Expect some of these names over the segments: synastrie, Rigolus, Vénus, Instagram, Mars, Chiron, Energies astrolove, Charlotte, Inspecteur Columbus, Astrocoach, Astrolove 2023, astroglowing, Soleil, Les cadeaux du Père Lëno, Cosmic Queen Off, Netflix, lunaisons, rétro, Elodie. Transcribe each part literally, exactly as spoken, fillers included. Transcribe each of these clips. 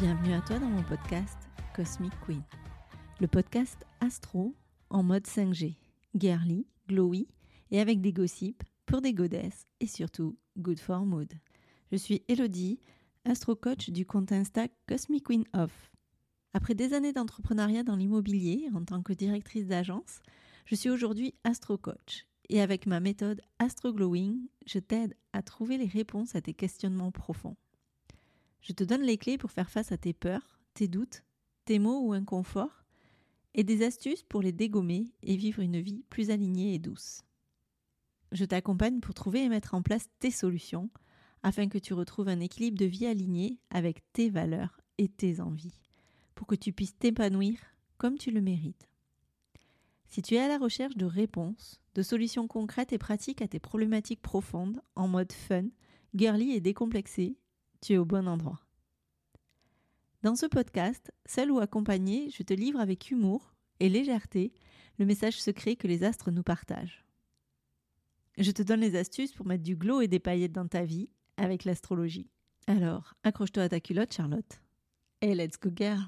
Bienvenue à toi dans mon podcast Cosmic Queen, le podcast astro en mode cinq G, girly, glowy et avec des gossips pour des godesses et surtout good for mood. Je suis Elodie, astrocoach du compte Insta Cosmic Queen Off. Après des années d'entrepreneuriat dans l'immobilier en tant que directrice d'agence, je suis aujourd'hui astrocoach et avec ma méthode astroglowing, je t'aide à trouver les réponses à tes questionnements profonds. Je te donne les clés pour faire face à tes peurs, tes doutes, tes maux ou inconforts, et des astuces pour les dégommer et vivre une vie plus alignée et douce. Je t'accompagne pour trouver et mettre en place tes solutions, afin que tu retrouves un équilibre de vie aligné avec tes valeurs et tes envies, pour que tu puisses t'épanouir comme tu le mérites. Si tu es à la recherche de réponses, de solutions concrètes et pratiques à tes problématiques profondes, en mode fun, girly et décomplexé, tu es au bon endroit. Dans ce podcast, seul ou accompagné, je te livre avec humour et légèreté le message secret que les astres nous partagent. Je te donne les astuces pour mettre du glow et des paillettes dans ta vie avec l'astrologie. Alors, accroche-toi à ta culotte, Charlotte. Et let's go girl!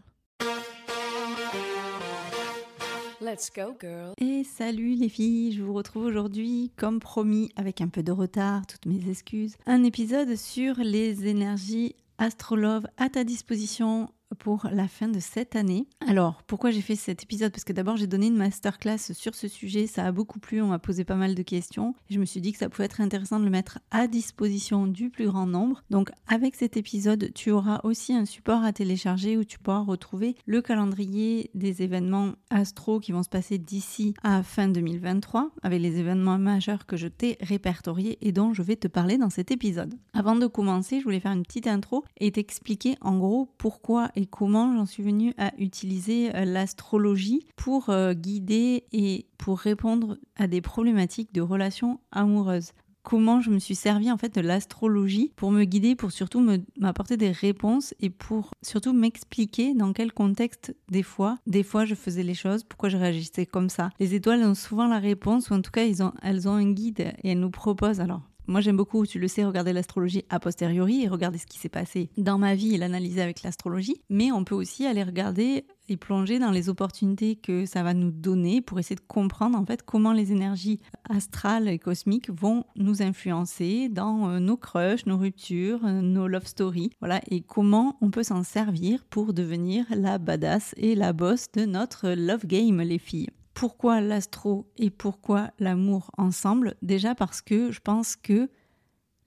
Let's go girl! Et salut les filles, je vous retrouve aujourd'hui, comme promis, avec un peu de retard, toutes mes excuses, un épisode sur les énergies Astrolove à ta disposition pour la fin de cette année. Alors, pourquoi j'ai fait cet épisode? Parce que d'abord, j'ai donné une masterclass sur ce sujet, ça a beaucoup plu, on m'a posé pas mal de questions. Je me suis dit que ça pouvait être intéressant de le mettre à disposition du plus grand nombre. Donc, avec cet épisode, tu auras aussi un support à télécharger où tu pourras retrouver le calendrier des événements astro qui vont se passer d'ici à fin deux mille vingt-trois, avec les événements majeurs que je t'ai répertoriés et dont je vais te parler dans cet épisode. Avant de commencer, je voulais faire une petite intro et t'expliquer en gros pourquoi et comment j'en suis venue à utiliser l'astrologie pour euh, guider et pour répondre à des problématiques de relations amoureuses. Comment je me suis servie en fait de l'astrologie pour me guider, pour surtout me, m'apporter des réponses et pour surtout m'expliquer dans quel contexte des fois, des fois je faisais les choses, pourquoi je réagissais comme ça. Les étoiles ont souvent la réponse, ou en tout cas ils ont, elles ont un guide et elles nous proposent alors. Moi, j'aime beaucoup, tu le sais, regarder l'astrologie a posteriori et regarder ce qui s'est passé dans ma vie et l'analyser avec l'astrologie. Mais on peut aussi aller regarder et plonger dans les opportunités que ça va nous donner pour essayer de comprendre en fait comment les énergies astrales et cosmiques vont nous influencer dans nos crushs, nos ruptures, nos love stories. Voilà, et comment on peut s'en servir pour devenir la badass et la boss de notre love game, les filles. Pourquoi l'astro et pourquoi l'amour ensemble? Déjà parce que je pense que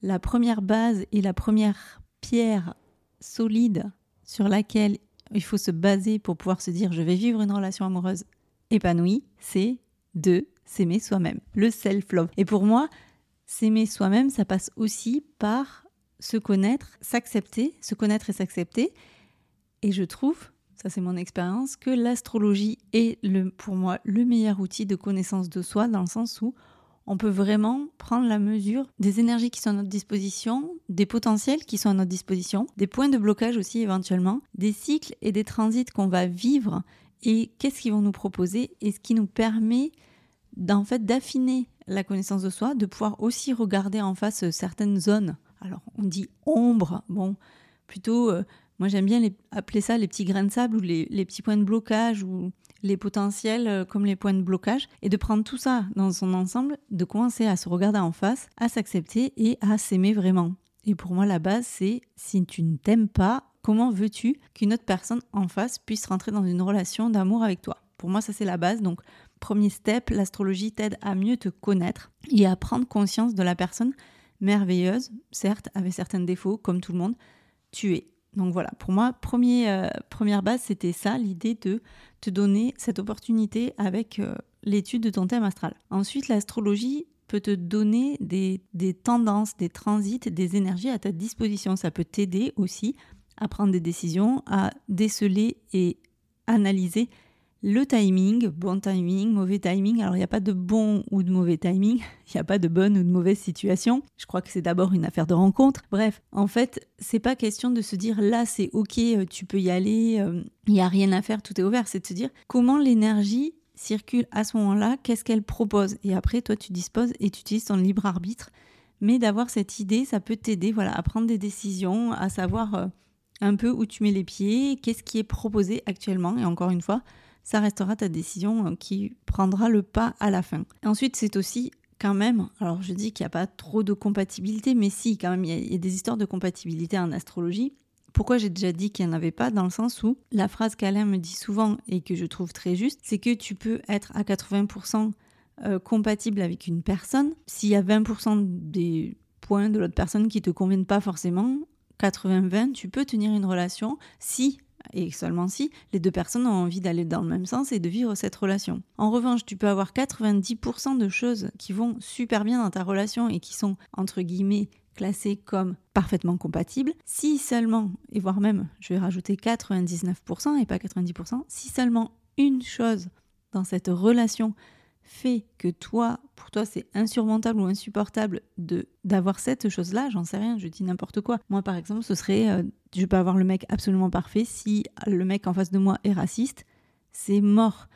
la première base et la première pierre solide sur laquelle il faut se baser pour pouvoir se dire « je vais vivre une relation amoureuse épanouie », c'est de s'aimer soi-même, le self-love. Et pour moi, s'aimer soi-même, ça passe aussi par se connaître, s'accepter, se connaître et s'accepter. Et je trouve... ça c'est mon expérience, que l'astrologie est le, pour moi le meilleur outil de connaissance de soi, dans le sens où on peut vraiment prendre la mesure des énergies qui sont à notre disposition, des potentiels qui sont à notre disposition, des points de blocage aussi éventuellement, des cycles et des transits qu'on va vivre et qu'est-ce qu'ils vont nous proposer et ce qui nous permet d'en fait, d'affiner la connaissance de soi, de pouvoir aussi regarder en face certaines zones. Alors on dit ombre, bon, plutôt... Euh, Moi, j'aime bien les, appeler ça les petits grains de sable ou les, les petits points de blocage ou les potentiels comme les points de blocage. Et de prendre tout ça dans son ensemble, de commencer à se regarder en face, à s'accepter et à s'aimer vraiment. Et pour moi, la base, c'est si tu ne t'aimes pas, comment veux-tu qu'une autre personne en face puisse rentrer dans une relation d'amour avec toi ? Pour moi, ça, c'est la base. Donc, premier step, l'astrologie t'aide à mieux te connaître et à prendre conscience de la personne merveilleuse, certes, avec certains défauts, comme tout le monde, tu es. Donc voilà, pour moi, premier, euh, première base, c'était ça, l'idée de te donner cette opportunité avec euh, l'étude de ton thème astral. Ensuite, l'astrologie peut te donner des, des tendances, des transits, des énergies à ta disposition. Ça peut t'aider aussi à prendre des décisions, à déceler et analyser le timing, bon timing, mauvais timing. Alors, il n'y a pas de bon ou de mauvais timing, il n'y a pas de bonne ou de mauvaise situation. Je crois que c'est d'abord une affaire de rencontre. Bref, en fait, c'est pas question de se dire là, c'est ok, tu peux y aller, il euh, n'y a rien à faire, tout est ouvert. C'est de se dire comment l'énergie circule à ce moment-là, qu'est-ce qu'elle propose. Et après, toi, tu disposes et tu utilises ton libre arbitre. Mais d'avoir cette idée, ça peut t'aider voilà, à prendre des décisions, à savoir... Euh, un peu où tu mets les pieds, qu'est-ce qui est proposé actuellement. Et encore une fois, ça restera ta décision qui prendra le pas à la fin. Et ensuite, c'est aussi quand même, alors je dis qu'il n'y a pas trop de compatibilité, mais si, quand même, il y a, il y a des histoires de compatibilité en astrologie. Pourquoi j'ai déjà dit qu'il n'y en avait pas, dans le sens où la phrase qu'Alain me dit souvent et que je trouve très juste, c'est que tu peux être à quatre-vingts pour cent euh, compatible avec une personne. S'il y a vingt pour cent des points de l'autre personne qui ne te conviennent pas forcément, quatre-vingts vingt, tu peux tenir une relation si, et seulement si, les deux personnes ont envie d'aller dans le même sens et de vivre cette relation. En revanche, tu peux avoir quatre-vingt-dix pour cent de choses qui vont super bien dans ta relation et qui sont, entre guillemets, classées comme parfaitement compatibles. Si seulement, et voire même, je vais rajouter quatre-vingt-dix-neuf pour cent et pas quatre-vingt-dix pour cent, si seulement une chose dans cette relation fait que toi, pour toi, c'est insurmontable ou insupportable de, d'avoir cette chose-là, j'en sais rien, je dis n'importe quoi. Moi, par exemple, ce serait, euh, je peux avoir le mec absolument parfait, si le mec en face de moi est raciste, c'est mort.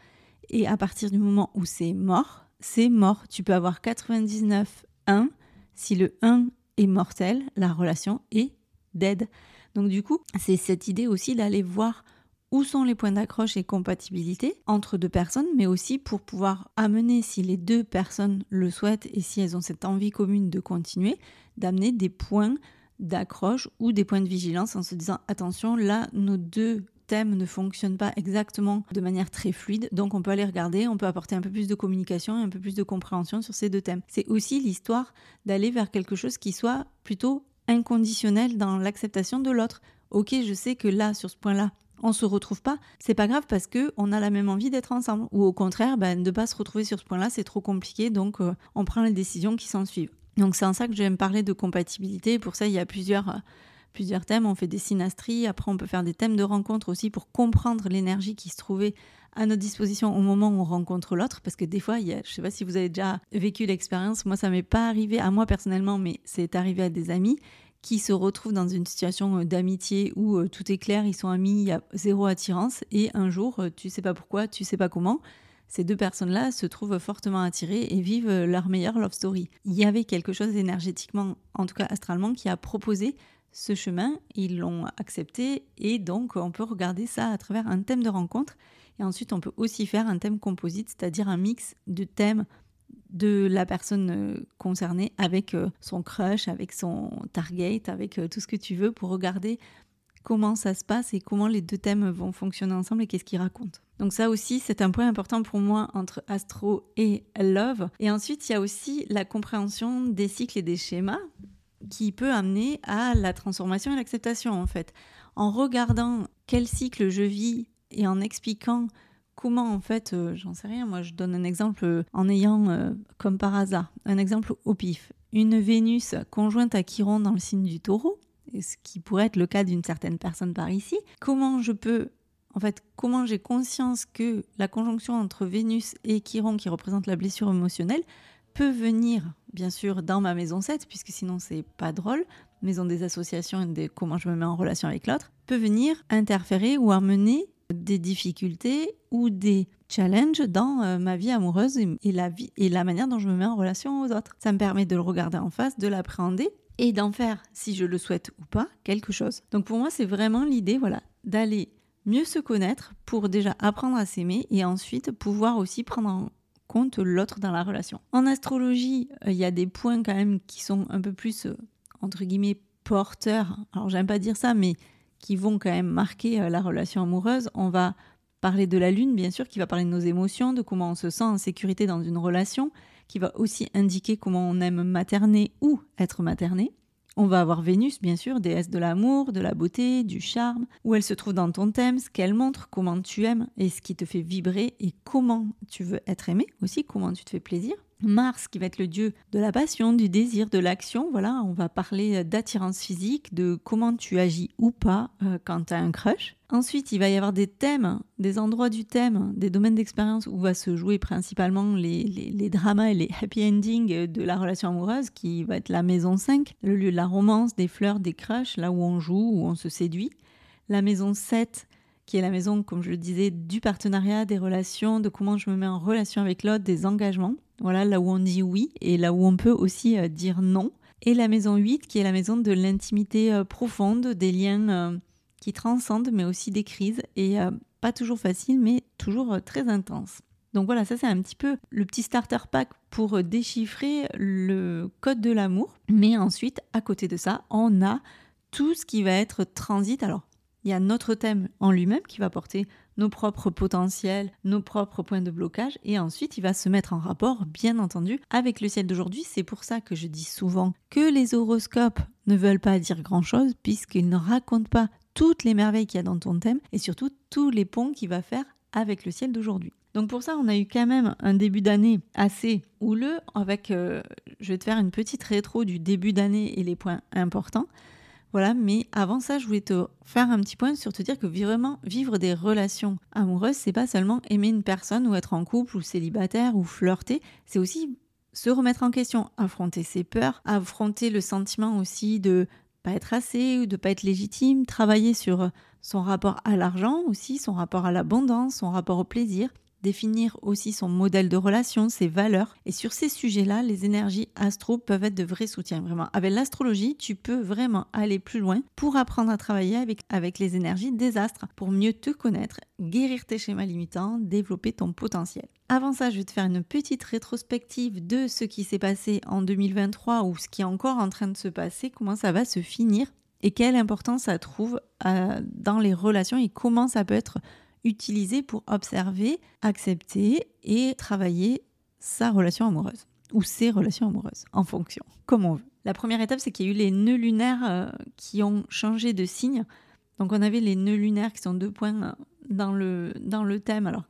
Et à partir du moment où c'est mort, c'est mort. Tu peux avoir quatre-vingt-dix-neuf un, si le un est mortel, la relation est dead. Donc du coup, c'est cette idée aussi d'aller voir où sont les points d'accroche et compatibilité entre deux personnes, mais aussi pour pouvoir amener, si les deux personnes le souhaitent et si elles ont cette envie commune de continuer, d'amener des points d'accroche ou des points de vigilance en se disant « Attention, là, nos deux thèmes ne fonctionnent pas exactement de manière très fluide, donc on peut aller regarder, on peut apporter un peu plus de communication et un peu plus de compréhension sur ces deux thèmes. » C'est aussi l'histoire d'aller vers quelque chose qui soit plutôt inconditionnel dans l'acceptation de l'autre. « Ok, je sais que là, sur ce point-là, on se retrouve pas, c'est pas grave parce que on a la même envie d'être ensemble. Ou au contraire, ben, de pas se retrouver sur ce point-là, c'est trop compliqué, donc euh, on prend les décisions qui s'en suivent. Donc c'est en ça que j'aime parler de compatibilité. Pour ça, il y a plusieurs, euh, plusieurs thèmes. On fait des synastries, après on peut faire des thèmes de rencontre aussi pour comprendre l'énergie qui se trouvait à notre disposition au moment où on rencontre l'autre. Parce que des fois, il y a, je sais pas si vous avez déjà vécu l'expérience, moi ça m'est pas arrivé à moi personnellement, mais c'est arrivé à des amis qui se retrouvent dans une situation d'amitié où tout est clair, ils sont amis, il y a zéro attirance, et un jour, tu sais pas pourquoi, tu sais pas comment, ces deux personnes-là se trouvent fortement attirées et vivent leur meilleure love story. Il y avait quelque chose énergétiquement, en tout cas astralement, qui a proposé ce chemin, ils l'ont accepté, et donc on peut regarder ça à travers un thème de rencontre, et ensuite on peut aussi faire un thème composite, c'est-à-dire un mix de thèmes de la personne concernée avec son crush, avec son target, avec tout ce que tu veux pour regarder comment ça se passe et comment les deux thèmes vont fonctionner ensemble et qu'est-ce qu'ils racontent. Donc ça aussi, c'est un point important pour moi entre astro et love. Et ensuite, il y a aussi la compréhension des cycles et des schémas qui peut amener à la transformation et l'acceptation en fait. En regardant quel cycle je vis et en expliquant comment en fait, euh, j'en sais rien, moi je donne un exemple euh, en ayant, euh, comme par hasard, un exemple au pif. Une Vénus conjointe à Chiron dans le signe du taureau, et ce qui pourrait être le cas d'une certaine personne par ici. Comment je peux, en fait, comment j'ai conscience que la conjonction entre Vénus et Chiron, qui représente la blessure émotionnelle, peut venir, bien sûr, dans ma maison sept, puisque sinon c'est pas drôle, maison des associations et des comment je me mets en relation avec l'autre, peut venir interférer ou amener des difficultés ou des challenges dans euh, ma vie amoureuse et, et, la vie, et la manière dont je me mets en relation aux autres. Ça me permet de le regarder en face, de l'appréhender et d'en faire, si je le souhaite ou pas, quelque chose. Donc pour moi, c'est vraiment l'idée voilà, d'aller mieux se connaître pour déjà apprendre à s'aimer et ensuite pouvoir aussi prendre en compte l'autre dans la relation. En astrologie, il euh, y a des points quand même qui sont un peu plus, euh, entre guillemets, porteurs. Alors j'aime pas dire ça, mais qui vont quand même marquer la relation amoureuse. On va parler de la lune, bien sûr, qui va parler de nos émotions, de comment on se sent en sécurité dans une relation, qui va aussi indiquer comment on aime materner ou être materné. On va avoir Vénus, bien sûr, déesse de l'amour, de la beauté, du charme, où elle se trouve dans ton thème, ce qu'elle montre, comment tu aimes et ce qui te fait vibrer et comment tu veux être aimé aussi, comment tu te fais plaisir. Mars qui va être le dieu de la passion, du désir, de l'action, voilà, on va parler d'attirance physique, de comment tu agis ou pas euh, quand tu as un crush. Ensuite, il va y avoir des thèmes, des endroits du thème, des domaines d'expérience où va se jouer principalement les, les, les dramas et les happy endings de la relation amoureuse qui va être la maison cinq, le lieu de la romance, des fleurs, des crushs, là où on joue, où on se séduit. La maison sept qui est la maison, comme je le disais, du partenariat, des relations, de comment je me mets en relation avec l'autre, des engagements. Voilà, là où on dit oui et là où on peut aussi euh, dire non. Et la maison huit qui est la maison de l'intimité euh, profonde, des liens euh, qui transcende mais aussi des crises et euh, pas toujours facile mais toujours euh, très intense. Donc voilà, ça c'est un petit peu le petit starter pack pour déchiffrer le code de l'amour. Mais ensuite, à côté de ça, on a tout ce qui va être transit. Alors, il y a notre thème en lui-même qui va porter nos propres potentiels, nos propres points de blocage. Et ensuite, il va se mettre en rapport, bien entendu, avec le ciel d'aujourd'hui. C'est pour ça que je dis souvent que les horoscopes ne veulent pas dire grand-chose puisqu'ils ne racontent pas toutes les merveilles qu'il y a dans ton thème et surtout tous les ponts qu'il va faire avec le ciel d'aujourd'hui. Donc pour ça, on a eu quand même un début d'année assez houleux avec, euh, je vais te faire une petite rétro du début d'année et les points importants. Voilà, mais avant ça, je voulais te faire un petit point sur te dire que vraiment vivre des relations amoureuses, c'est pas seulement aimer une personne ou être en couple ou célibataire ou flirter, c'est aussi se remettre en question, affronter ses peurs, affronter le sentiment aussi de pas être assez ou de pas être légitime, travailler sur son rapport à l'argent aussi, son rapport à l'abondance, son rapport au plaisir. Définir aussi son modèle de relation, ses valeurs. Et sur ces sujets-là, les énergies astro peuvent être de vrais soutiens, vraiment. Avec l'astrologie, tu peux vraiment aller plus loin pour apprendre à travailler avec, avec les énergies des astres, pour mieux te connaître, guérir tes schémas limitants, développer ton potentiel. Avant ça, je vais te faire une petite rétrospective de ce qui s'est passé en deux mille vingt-trois ou ce qui est encore en train de se passer, comment ça va se finir et quelle importance ça trouve euh, dans les relations et comment ça peut être utilisé pour observer, accepter et travailler sa relation amoureuse ou ses relations amoureuses en fonction, comme on veut. La première étape, c'est qu'il y a eu les nœuds lunaires qui ont changé de signe. Donc on avait les nœuds lunaires qui sont deux points dans le, dans le thème. Alors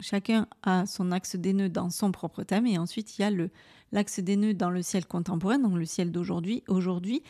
chacun a son axe des nœuds dans son propre thème et ensuite il y a le, l'axe des nœuds dans le ciel contemporain, donc le ciel d'aujourd'hui, aujourd'hui.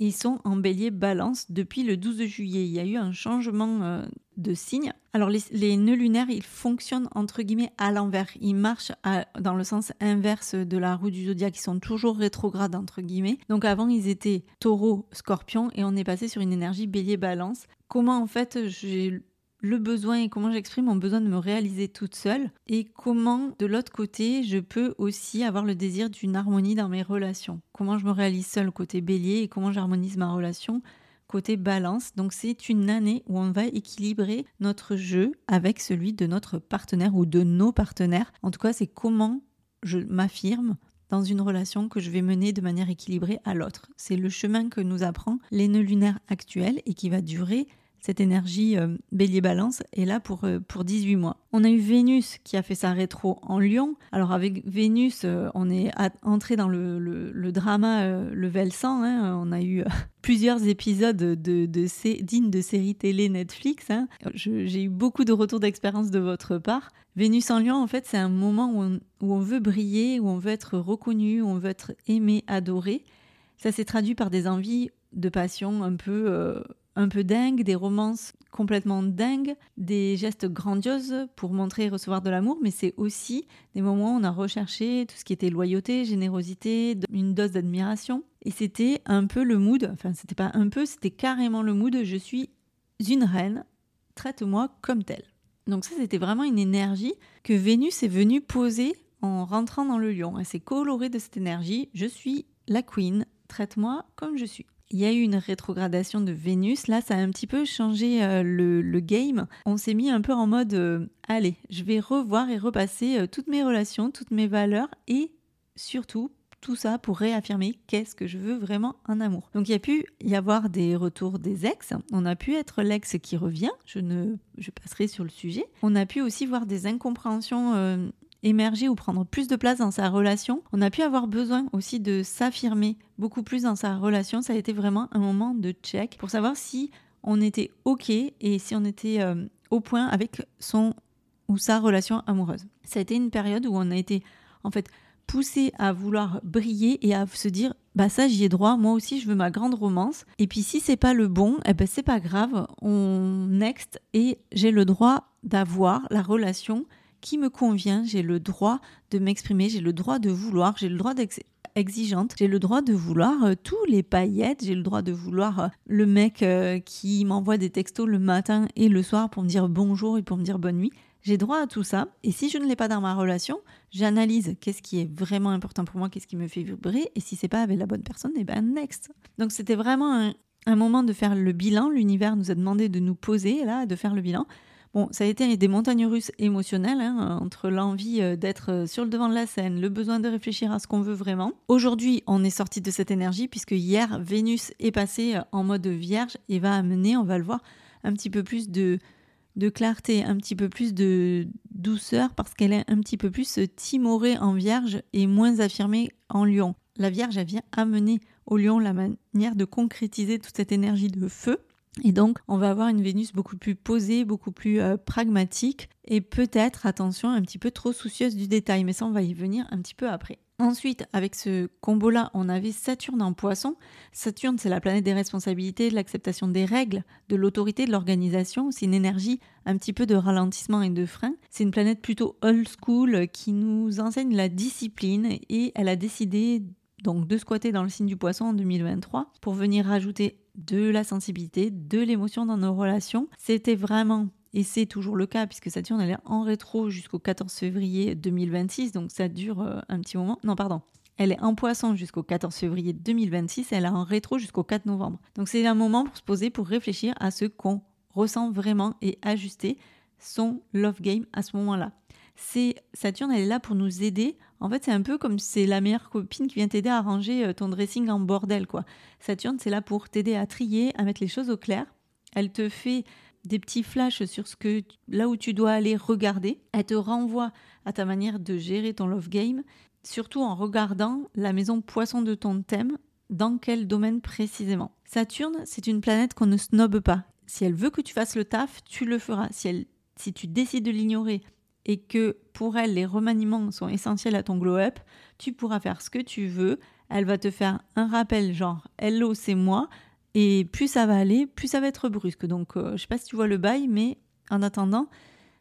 Ils sont en bélier balance depuis le douze juillet. Il y a eu un changement de signe. Alors les, les nœuds lunaires, ils fonctionnent entre guillemets à l'envers. Ils marchent à, dans le sens inverse de la roue du zodiaque. Ils sont toujours rétrogrades entre guillemets. Donc avant, ils étaient taureau, scorpion et on est passé sur une énergie bélier balance. Comment en fait j'ai le besoin et comment j'exprime mon besoin de me réaliser toute seule et comment de l'autre côté je peux aussi avoir le désir d'une harmonie dans mes relations. Comment je me réalise seule côté bélier et comment j'harmonise ma relation côté balance. Donc c'est une année où on va équilibrer notre jeu avec celui de notre partenaire ou de nos partenaires. En tout cas, c'est comment je m'affirme dans une relation que je vais mener de manière équilibrée à l'autre. C'est le chemin que nous apprend les nœuds lunaires actuels et qui va durer cette énergie euh, bélier-balance est là pour, euh, pour dix-huit mois. On a eu Vénus qui a fait sa rétro en Lion. Alors avec Vénus, euh, on est at- entré dans le, le, le drama euh, le Velsan. Hein. On a eu euh, plusieurs épisodes de, de, de sé- dignes de séries télé Netflix. Hein. Je, j'ai eu beaucoup de retours d'expérience de votre part. Vénus en Lion, en fait, c'est un moment où on, où on veut briller, où on veut être reconnu, où on veut être aimé, adoré. Ça s'est traduit par des envies de passion un peu... Euh, un peu dingue, des romances complètement dingues, des gestes grandioses pour montrer et recevoir de l'amour, mais c'est aussi des moments où on a recherché tout ce qui était loyauté, générosité, une dose d'admiration. Et c'était un peu le mood, enfin c'était pas un peu, c'était carrément le mood, je suis une reine, traite-moi comme telle. Donc ça c'était vraiment une énergie que Vénus est venue poser en rentrant dans le lion. Elle s'est colorée de cette énergie, je suis la queen, traite-moi comme je suis. Il y a eu une rétrogradation de Vénus, là ça a un petit peu changé euh, le, le game. On s'est mis un peu en mode, euh, allez, je vais revoir et repasser euh, toutes mes relations, toutes mes valeurs et surtout tout ça pour réaffirmer qu'est-ce que je veux vraiment en amour. Donc il y a pu y avoir des retours des ex, on a pu être l'ex qui revient, je, ne, je passerai sur le sujet. On a pu aussi voir des incompréhensions euh, émerger ou prendre plus de place dans sa relation. On a pu avoir besoin aussi de s'affirmer beaucoup plus dans sa relation. Ça a été vraiment un moment de check pour savoir si on était OK et si on était euh, au point avec son ou sa relation amoureuse. Ça a été une période où on a été en fait poussé à vouloir briller et à se dire bah ça j'y ai droit, moi aussi je veux ma grande romance. Et puis si c'est pas le bon, eh ben c'est pas grave, on next et j'ai le droit d'avoir la relation qui me convient, j'ai le droit de m'exprimer, j'ai le droit de vouloir, j'ai le droit d'être exigeante, j'ai le droit de vouloir euh, tous les paillettes, j'ai le droit de vouloir euh, le mec euh, qui m'envoie des textos le matin et le soir pour me dire bonjour et pour me dire bonne nuit. J'ai droit à tout ça et si je ne l'ai pas dans ma relation, j'analyse qu'est-ce qui est vraiment important pour moi, qu'est-ce qui me fait vibrer et si c'est pas avec la bonne personne, et ben next. Donc c'était vraiment un un moment de faire le bilan. L'univers nous a demandé de nous poser, là, de faire le bilan. Bon, ça a été des montagnes russes émotionnelles, hein, entre l'envie d'être sur le devant de la scène, le besoin de réfléchir à ce qu'on veut vraiment. Aujourd'hui, on est sorti de cette énergie, puisque hier, Vénus est passée en mode vierge et va amener, on va le voir, un petit peu plus de, de clarté, un petit peu plus de douceur, parce qu'elle est un petit peu plus timorée en vierge et moins affirmée en lion. La vierge, elle vient amener au lion la manière de concrétiser toute cette énergie de feu. Et donc, on va avoir une Vénus beaucoup plus posée, beaucoup plus euh, pragmatique et peut-être, attention, un petit peu trop soucieuse du détail. Mais ça, on va y venir un petit peu après. Ensuite, avec ce combo-là, on avait Saturne en poisson. Saturne, c'est la planète des responsabilités, de l'acceptation des règles, de l'autorité, de l'organisation. C'est une énergie un petit peu de ralentissement et de frein. C'est une planète plutôt old school qui nous enseigne la discipline et elle a décidé donc de squatter dans le signe du poisson en deux mille vingt-trois pour venir rajouter de la sensibilité, de l'émotion dans nos relations. C'était vraiment, et c'est toujours le cas, puisque Saturne elle est en rétro jusqu'au quatorze février deux mille vingt-six, donc ça dure un petit moment. Non, pardon, elle est en poisson jusqu'au quatorze février deux mille vingt-six, elle est en rétro jusqu'au quatre novembre. Donc c'est un moment pour se poser, pour réfléchir à ce qu'on ressent vraiment et ajuster son love game à ce moment-là. C'est Saturne, elle est là pour nous aider. En fait, c'est un peu comme c'est la meilleure copine qui vient t'aider à ranger ton dressing en bordel, quoi. Saturne, c'est là pour t'aider à trier, à mettre les choses au clair. Elle te fait des petits flashs sur ce que, là où tu dois aller regarder. Elle te renvoie à ta manière de gérer ton love game, surtout en regardant la maison poisson de ton thème, dans quel domaine précisément. Saturne, c'est une planète qu'on ne snobe pas. Si elle veut que tu fasses le taf, tu le feras. Si, elle, si tu décides de l'ignorer, et que pour elle, les remaniements sont essentiels à ton glow-up, tu pourras faire ce que tu veux. Elle va te faire un rappel genre « Hello, c'est moi ». Et plus ça va aller, plus ça va être brusque. Donc, euh, je ne sais pas si tu vois le bail, mais en attendant,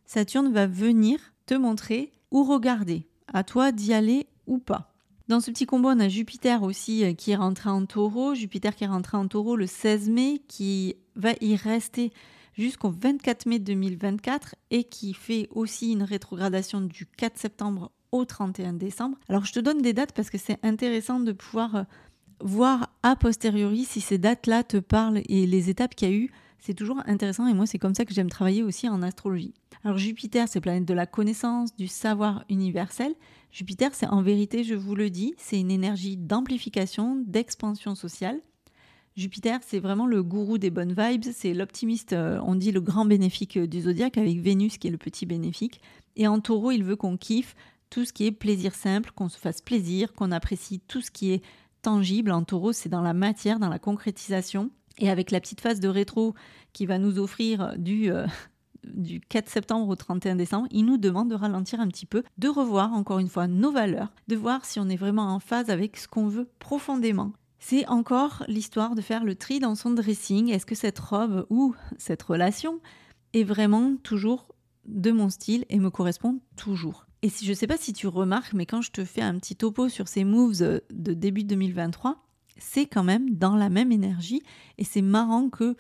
Saturne va venir te montrer ou regarder. À toi d'y aller ou pas. Dans ce petit combo, on a Jupiter aussi qui est rentré en taureau. Jupiter qui est rentré en taureau le seize mai, qui va y rester jusqu'au vingt-quatre mai deux mille vingt-quatre et qui fait aussi une rétrogradation du quatre septembre au trente et un décembre. Alors je te donne des dates parce que c'est intéressant de pouvoir voir a posteriori si ces dates-là te parlent et les étapes qu'il y a eu. C'est toujours intéressant et moi c'est comme ça que j'aime travailler aussi en astrologie. Alors Jupiter, c'est planète de la connaissance, du savoir universel. Jupiter, c'est en vérité, je vous le dis, c'est une énergie d'amplification, d'expansion sociale. Jupiter, c'est vraiment le gourou des bonnes vibes, c'est l'optimiste, on dit le grand bénéfique du zodiaque avec Vénus qui est le petit bénéfique. Et en taureau, il veut qu'on kiffe tout ce qui est plaisir simple, qu'on se fasse plaisir, qu'on apprécie tout ce qui est tangible. En taureau, c'est dans la matière, dans la concrétisation. Et avec la petite phase de rétro qui va nous offrir du, euh, du quatre septembre au trente et un décembre, il nous demande de ralentir un petit peu, de revoir encore une fois nos valeurs, de voir si on est vraiment en phase avec ce qu'on veut profondément. C'est encore l'histoire de faire le tri dans son dressing. Est-ce que cette robe ou cette relation est vraiment toujours de mon style et me correspond toujours? Et si, je ne sais pas si tu remarques, mais quand je te fais un petit topo sur ces moves de début deux mille vingt-trois, c'est quand même dans la même énergie. Et c'est marrant que,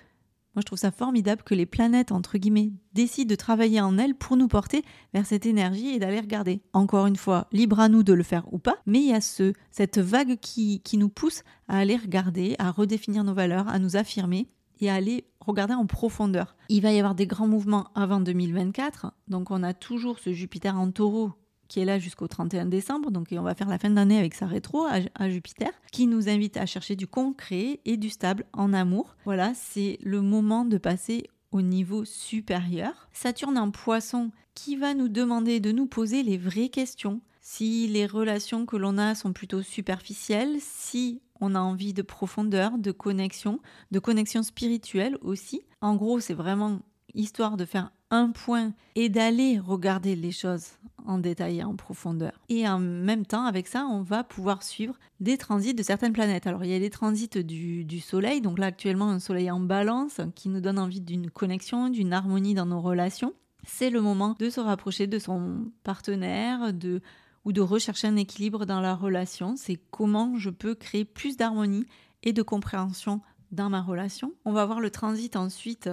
moi je trouve ça formidable que les planètes, entre guillemets, décident de travailler en elles pour nous porter vers cette énergie et d'aller regarder. Encore une fois, libre à nous de le faire ou pas, mais il y a ce, cette vague qui, qui nous pousse à aller regarder, à redéfinir nos valeurs, à nous affirmer et à aller regarder en profondeur. Il va y avoir des grands mouvements avant deux mille vingt-quatre, donc on a toujours ce Jupiter en taureau qui est là jusqu'au trente et un décembre, donc on va faire la fin d'année avec sa rétro à, à Jupiter, qui nous invite à chercher du concret et du stable en amour. Voilà, c'est le moment de passer au niveau supérieur. Saturne en poisson, qui va nous demander de nous poser les vraies questions. Si les relations que l'on a sont plutôt superficielles, si on a envie de profondeur, de connexion, de connexion spirituelle aussi. En gros, c'est vraiment histoire de faire un point et d'aller regarder les choses en détail et en profondeur. Et en même temps, avec ça, on va pouvoir suivre des transits de certaines planètes. Alors, il y a les transits du, du Soleil. Donc là, actuellement, un Soleil en balance qui nous donne envie d'une connexion, d'une harmonie dans nos relations. C'est le moment de se rapprocher de son partenaire, de, ou de rechercher un équilibre dans la relation. C'est comment je peux créer plus d'harmonie et de compréhension dans ma relation. On va voir le transit ensuite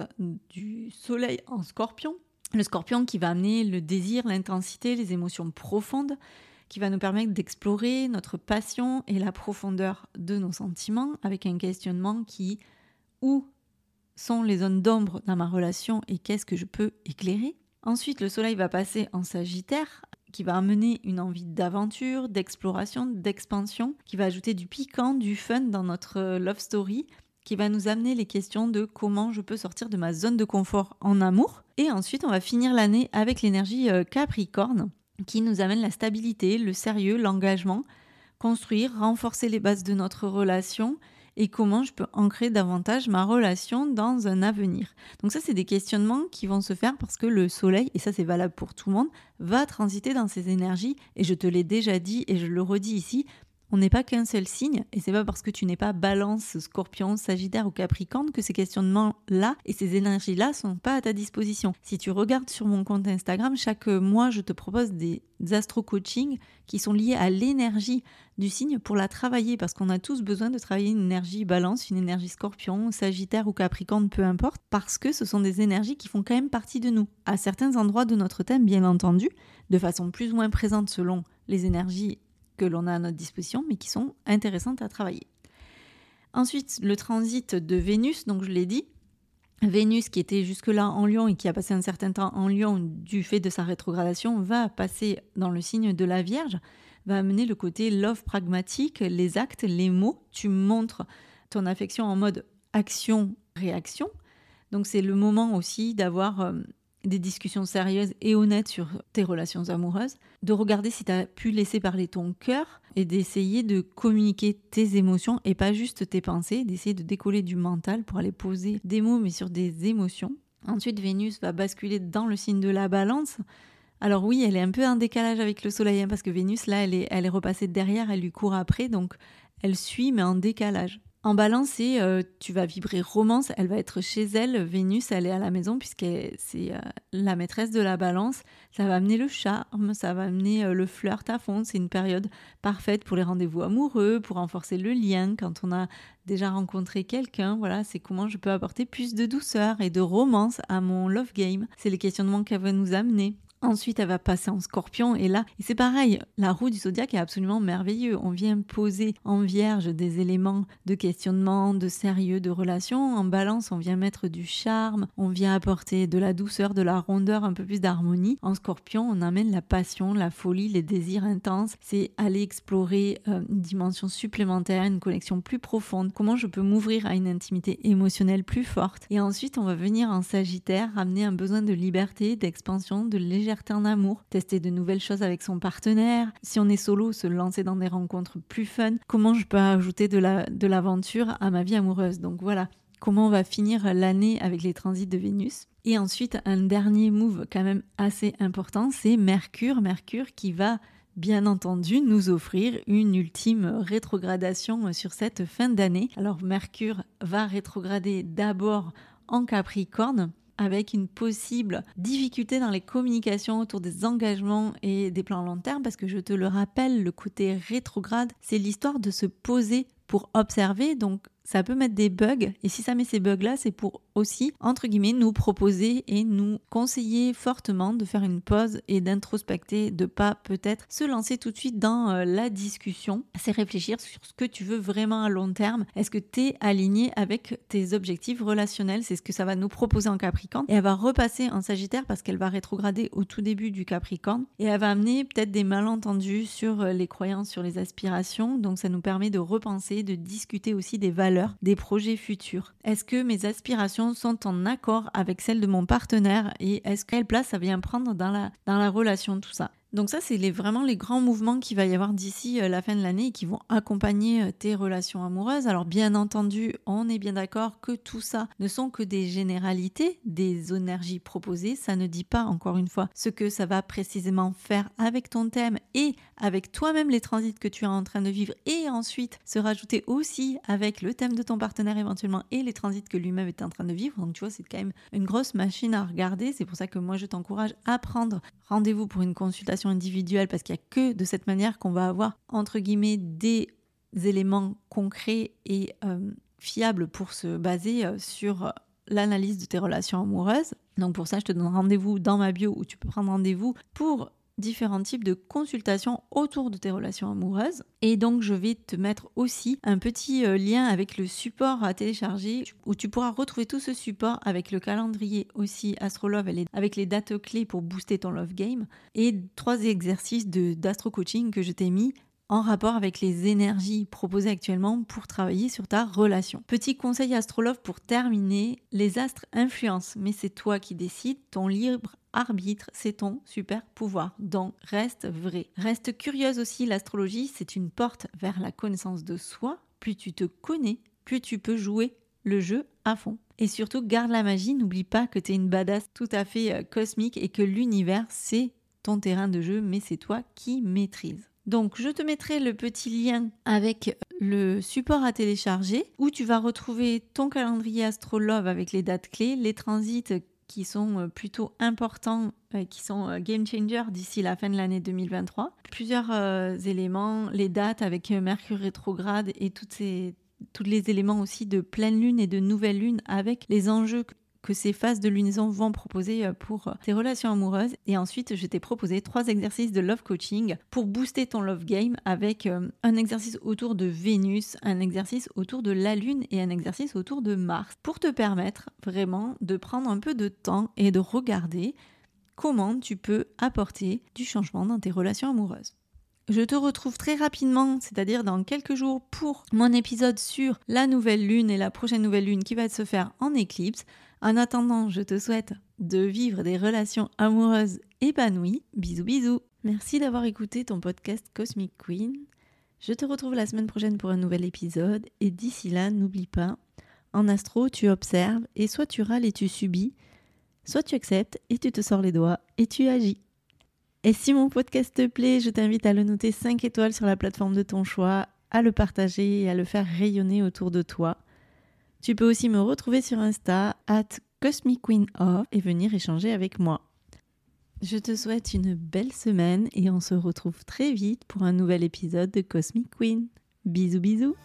du Soleil en Scorpion. Le Scorpion qui va amener le désir, l'intensité, les émotions profondes, qui va nous permettre d'explorer notre passion et la profondeur de nos sentiments avec un questionnement qui où sont les zones d'ombre dans ma relation et qu'est-ce que je peux éclairer. Ensuite, le soleil va passer en Sagittaire, qui va amener une envie d'aventure, d'exploration, d'expansion, qui va ajouter du piquant, du fun dans notre love story, qui va nous amener les questions de comment je peux sortir de ma zone de confort en amour. Et ensuite, on va finir l'année avec l'énergie Capricorne, qui nous amène la stabilité, le sérieux, l'engagement, construire, renforcer les bases de notre relation et comment je peux ancrer davantage ma relation dans un avenir. Donc ça, c'est des questionnements qui vont se faire parce que le soleil, et ça c'est valable pour tout le monde, va transiter dans ces énergies, et je te l'ai déjà dit et je le redis ici, on n'est pas qu'un seul signe, et c'est pas parce que tu n'es pas balance, scorpion, sagittaire ou capricorne que ces questionnements-là et ces énergies-là sont pas à ta disposition. Si tu regardes sur mon compte Instagram, chaque mois je te propose des astrocoachings qui sont liés à l'énergie du signe pour la travailler, parce qu'on a tous besoin de travailler une énergie balance, une énergie scorpion, sagittaire ou capricorne, peu importe, parce que ce sont des énergies qui font quand même partie de nous, à certains endroits de notre thème bien entendu, de façon plus ou moins présente selon les énergies que l'on a à notre disposition, mais qui sont intéressantes à travailler. Ensuite, le transit de Vénus, donc je l'ai dit, Vénus qui était jusque-là en Lion et qui a passé un certain temps en Lion du fait de sa rétrogradation, va passer dans le signe de la Vierge, va amener le côté love pragmatique, les actes, les mots, tu montres ton affection en mode action-réaction, donc c'est le moment aussi d'avoir... Euh, des discussions sérieuses et honnêtes sur tes relations amoureuses, de regarder si tu as pu laisser parler ton cœur et d'essayer de communiquer tes émotions et pas juste tes pensées, d'essayer de décoller du mental pour aller poser des mots mais sur des émotions. Ensuite, Vénus va basculer dans le signe de la balance. Alors oui, elle est un peu en décalage avec le soleil hein, parce que Vénus, là, elle est, elle est repassée derrière, elle lui court après, donc elle suit mais en décalage. En balance, c'est, euh, tu vas vibrer romance, elle va être chez elle, Vénus, elle est à la maison puisque c'est euh, la maîtresse de la balance, ça va amener le charme, ça va amener euh, le flirt à fond, c'est une période parfaite pour les rendez-vous amoureux, pour renforcer le lien quand on a déjà rencontré quelqu'un, voilà, c'est comment je peux apporter plus de douceur et de romance à mon love game, c'est les questionnements qu'elle va nous amener. Ensuite, elle va passer en scorpion et là, et c'est pareil, la roue du zodiaque est absolument merveilleuse. On vient poser en vierge des éléments de questionnement, de sérieux, de relation. En balance, on vient mettre du charme, on vient apporter de la douceur, de la rondeur, un peu plus d'harmonie. En scorpion, on amène la passion, la folie, les désirs intenses. C'est aller explorer une dimension supplémentaire, une connexion plus profonde. Comment je peux m'ouvrir à une intimité émotionnelle plus forte. Et ensuite, on va venir en sagittaire, ramener un besoin de liberté, d'expansion, de légèreté en amour, tester de nouvelles choses avec son partenaire, si on est solo, se lancer dans des rencontres plus fun, comment je peux ajouter de, la, de l'aventure à ma vie amoureuse. Donc voilà, comment on va finir l'année avec les transits de Vénus. Et ensuite, un dernier move quand même assez important, c'est Mercure, Mercure qui va bien entendu nous offrir une ultime rétrogradation sur cette fin d'année. Alors Mercure va rétrograder d'abord en Capricorne, avec une possible difficulté dans les communications autour des engagements et des plans long terme, parce que je te le rappelle, le côté rétrograde, c'est l'histoire de se poser pour observer, donc ça peut mettre des bugs, et si ça met ces bugs-là, c'est pour aussi, entre guillemets, nous proposer et nous conseiller fortement de faire une pause et d'introspecter, de pas peut-être se lancer tout de suite dans la discussion. C'est réfléchir sur ce que tu veux vraiment à long terme. Est-ce que tu es aligné avec tes objectifs relationnels? C'est ce que ça va nous proposer en Capricorne. Et elle va repasser en Sagittaire parce qu'elle va rétrograder au tout début du Capricorne. Et elle va amener peut-être des malentendus sur les croyances, sur les aspirations. Donc ça nous permet de repenser, de discuter aussi des valeurs, des projets futurs. Est-ce que mes aspirations sont en accord avec celles de mon partenaire et est-ce quelle place ça vient prendre dans la, dans la relation, tout ça. Donc ça, c'est les, vraiment les grands mouvements qu'il va y avoir d'ici la fin de l'année et qui vont accompagner tes relations amoureuses. Alors bien entendu, on est bien d'accord que tout ça ne sont que des généralités, des énergies proposées. Ça ne dit pas, encore une fois, ce que ça va précisément faire avec ton thème et avec toi-même les transits que tu es en train de vivre et ensuite se rajouter aussi avec le thème de ton partenaire éventuellement et les transits que lui-même est en train de vivre. Donc tu vois, c'est quand même une grosse machine à regarder. C'est pour ça que moi, je t'encourage à prendre rendez-vous pour une consultation individuelle parce qu'il n'y a que de cette manière qu'on va avoir entre guillemets des éléments concrets et euh, fiables pour se baser euh, sur l'analyse de tes relations amoureuses. Donc pour ça, je te donne rendez-vous dans ma bio où tu peux prendre rendez-vous pour différents types de consultations autour de tes relations amoureuses. Et donc, je vais te mettre aussi un petit lien avec le support à télécharger où tu pourras retrouver tout ce support avec le calendrier aussi Astrolove avec les dates clés pour booster ton love game et trois exercices de, d'astro-coaching que je t'ai mis en rapport avec les énergies proposées actuellement pour travailler sur ta relation. Petit conseil astrologue pour terminer, les astres influencent, mais c'est toi qui décides, ton libre arbitre, c'est ton super pouvoir. Donc reste vrai. Reste curieuse aussi, l'astrologie, c'est une porte vers la connaissance de soi. Plus tu te connais, plus tu peux jouer le jeu à fond. Et surtout, garde la magie, n'oublie pas que tu es une badass tout à fait cosmique et que l'univers, c'est ton terrain de jeu, mais c'est toi qui maîtrises. Donc, je te mettrai le petit lien avec le support à télécharger où tu vas retrouver ton calendrier Astrolove avec les dates clés, les transits qui sont plutôt importants, qui sont game changer d'ici la fin de l'année deux mille vingt-trois. Plusieurs euh, éléments, les dates avec Mercure rétrograde et toutes ces, tous les éléments aussi de pleine lune et de nouvelle lune avec les enjeux que que ces phases de lunaison vont proposer pour tes relations amoureuses. Et ensuite, je t'ai proposé trois exercices de love coaching pour booster ton love game avec un exercice autour de Vénus, un exercice autour de la Lune et un exercice autour de Mars pour te permettre vraiment de prendre un peu de temps et de regarder comment tu peux apporter du changement dans tes relations amoureuses. Je te retrouve très rapidement, c'est-à-dire dans quelques jours, pour mon épisode sur la nouvelle lune et la prochaine nouvelle lune qui va se faire en éclipse. En attendant, je te souhaite de vivre des relations amoureuses épanouies. Bisous bisous. Merci d'avoir écouté ton podcast Cosmic Queen. Je te retrouve la semaine prochaine pour un nouvel épisode. Et d'ici là, n'oublie pas, en astro, tu observes et soit tu râles et tu subis, soit tu acceptes et tu te sors les doigts et tu agis. Et si mon podcast te plaît, je t'invite à le noter cinq étoiles sur la plateforme de ton choix, à le partager et à le faire rayonner autour de toi. Tu peux aussi me retrouver sur Insta, arobase cosmic queen off, et venir échanger avec moi. Je te souhaite une belle semaine et on se retrouve très vite pour un nouvel épisode de Cosmic Queen. Bisous bisous.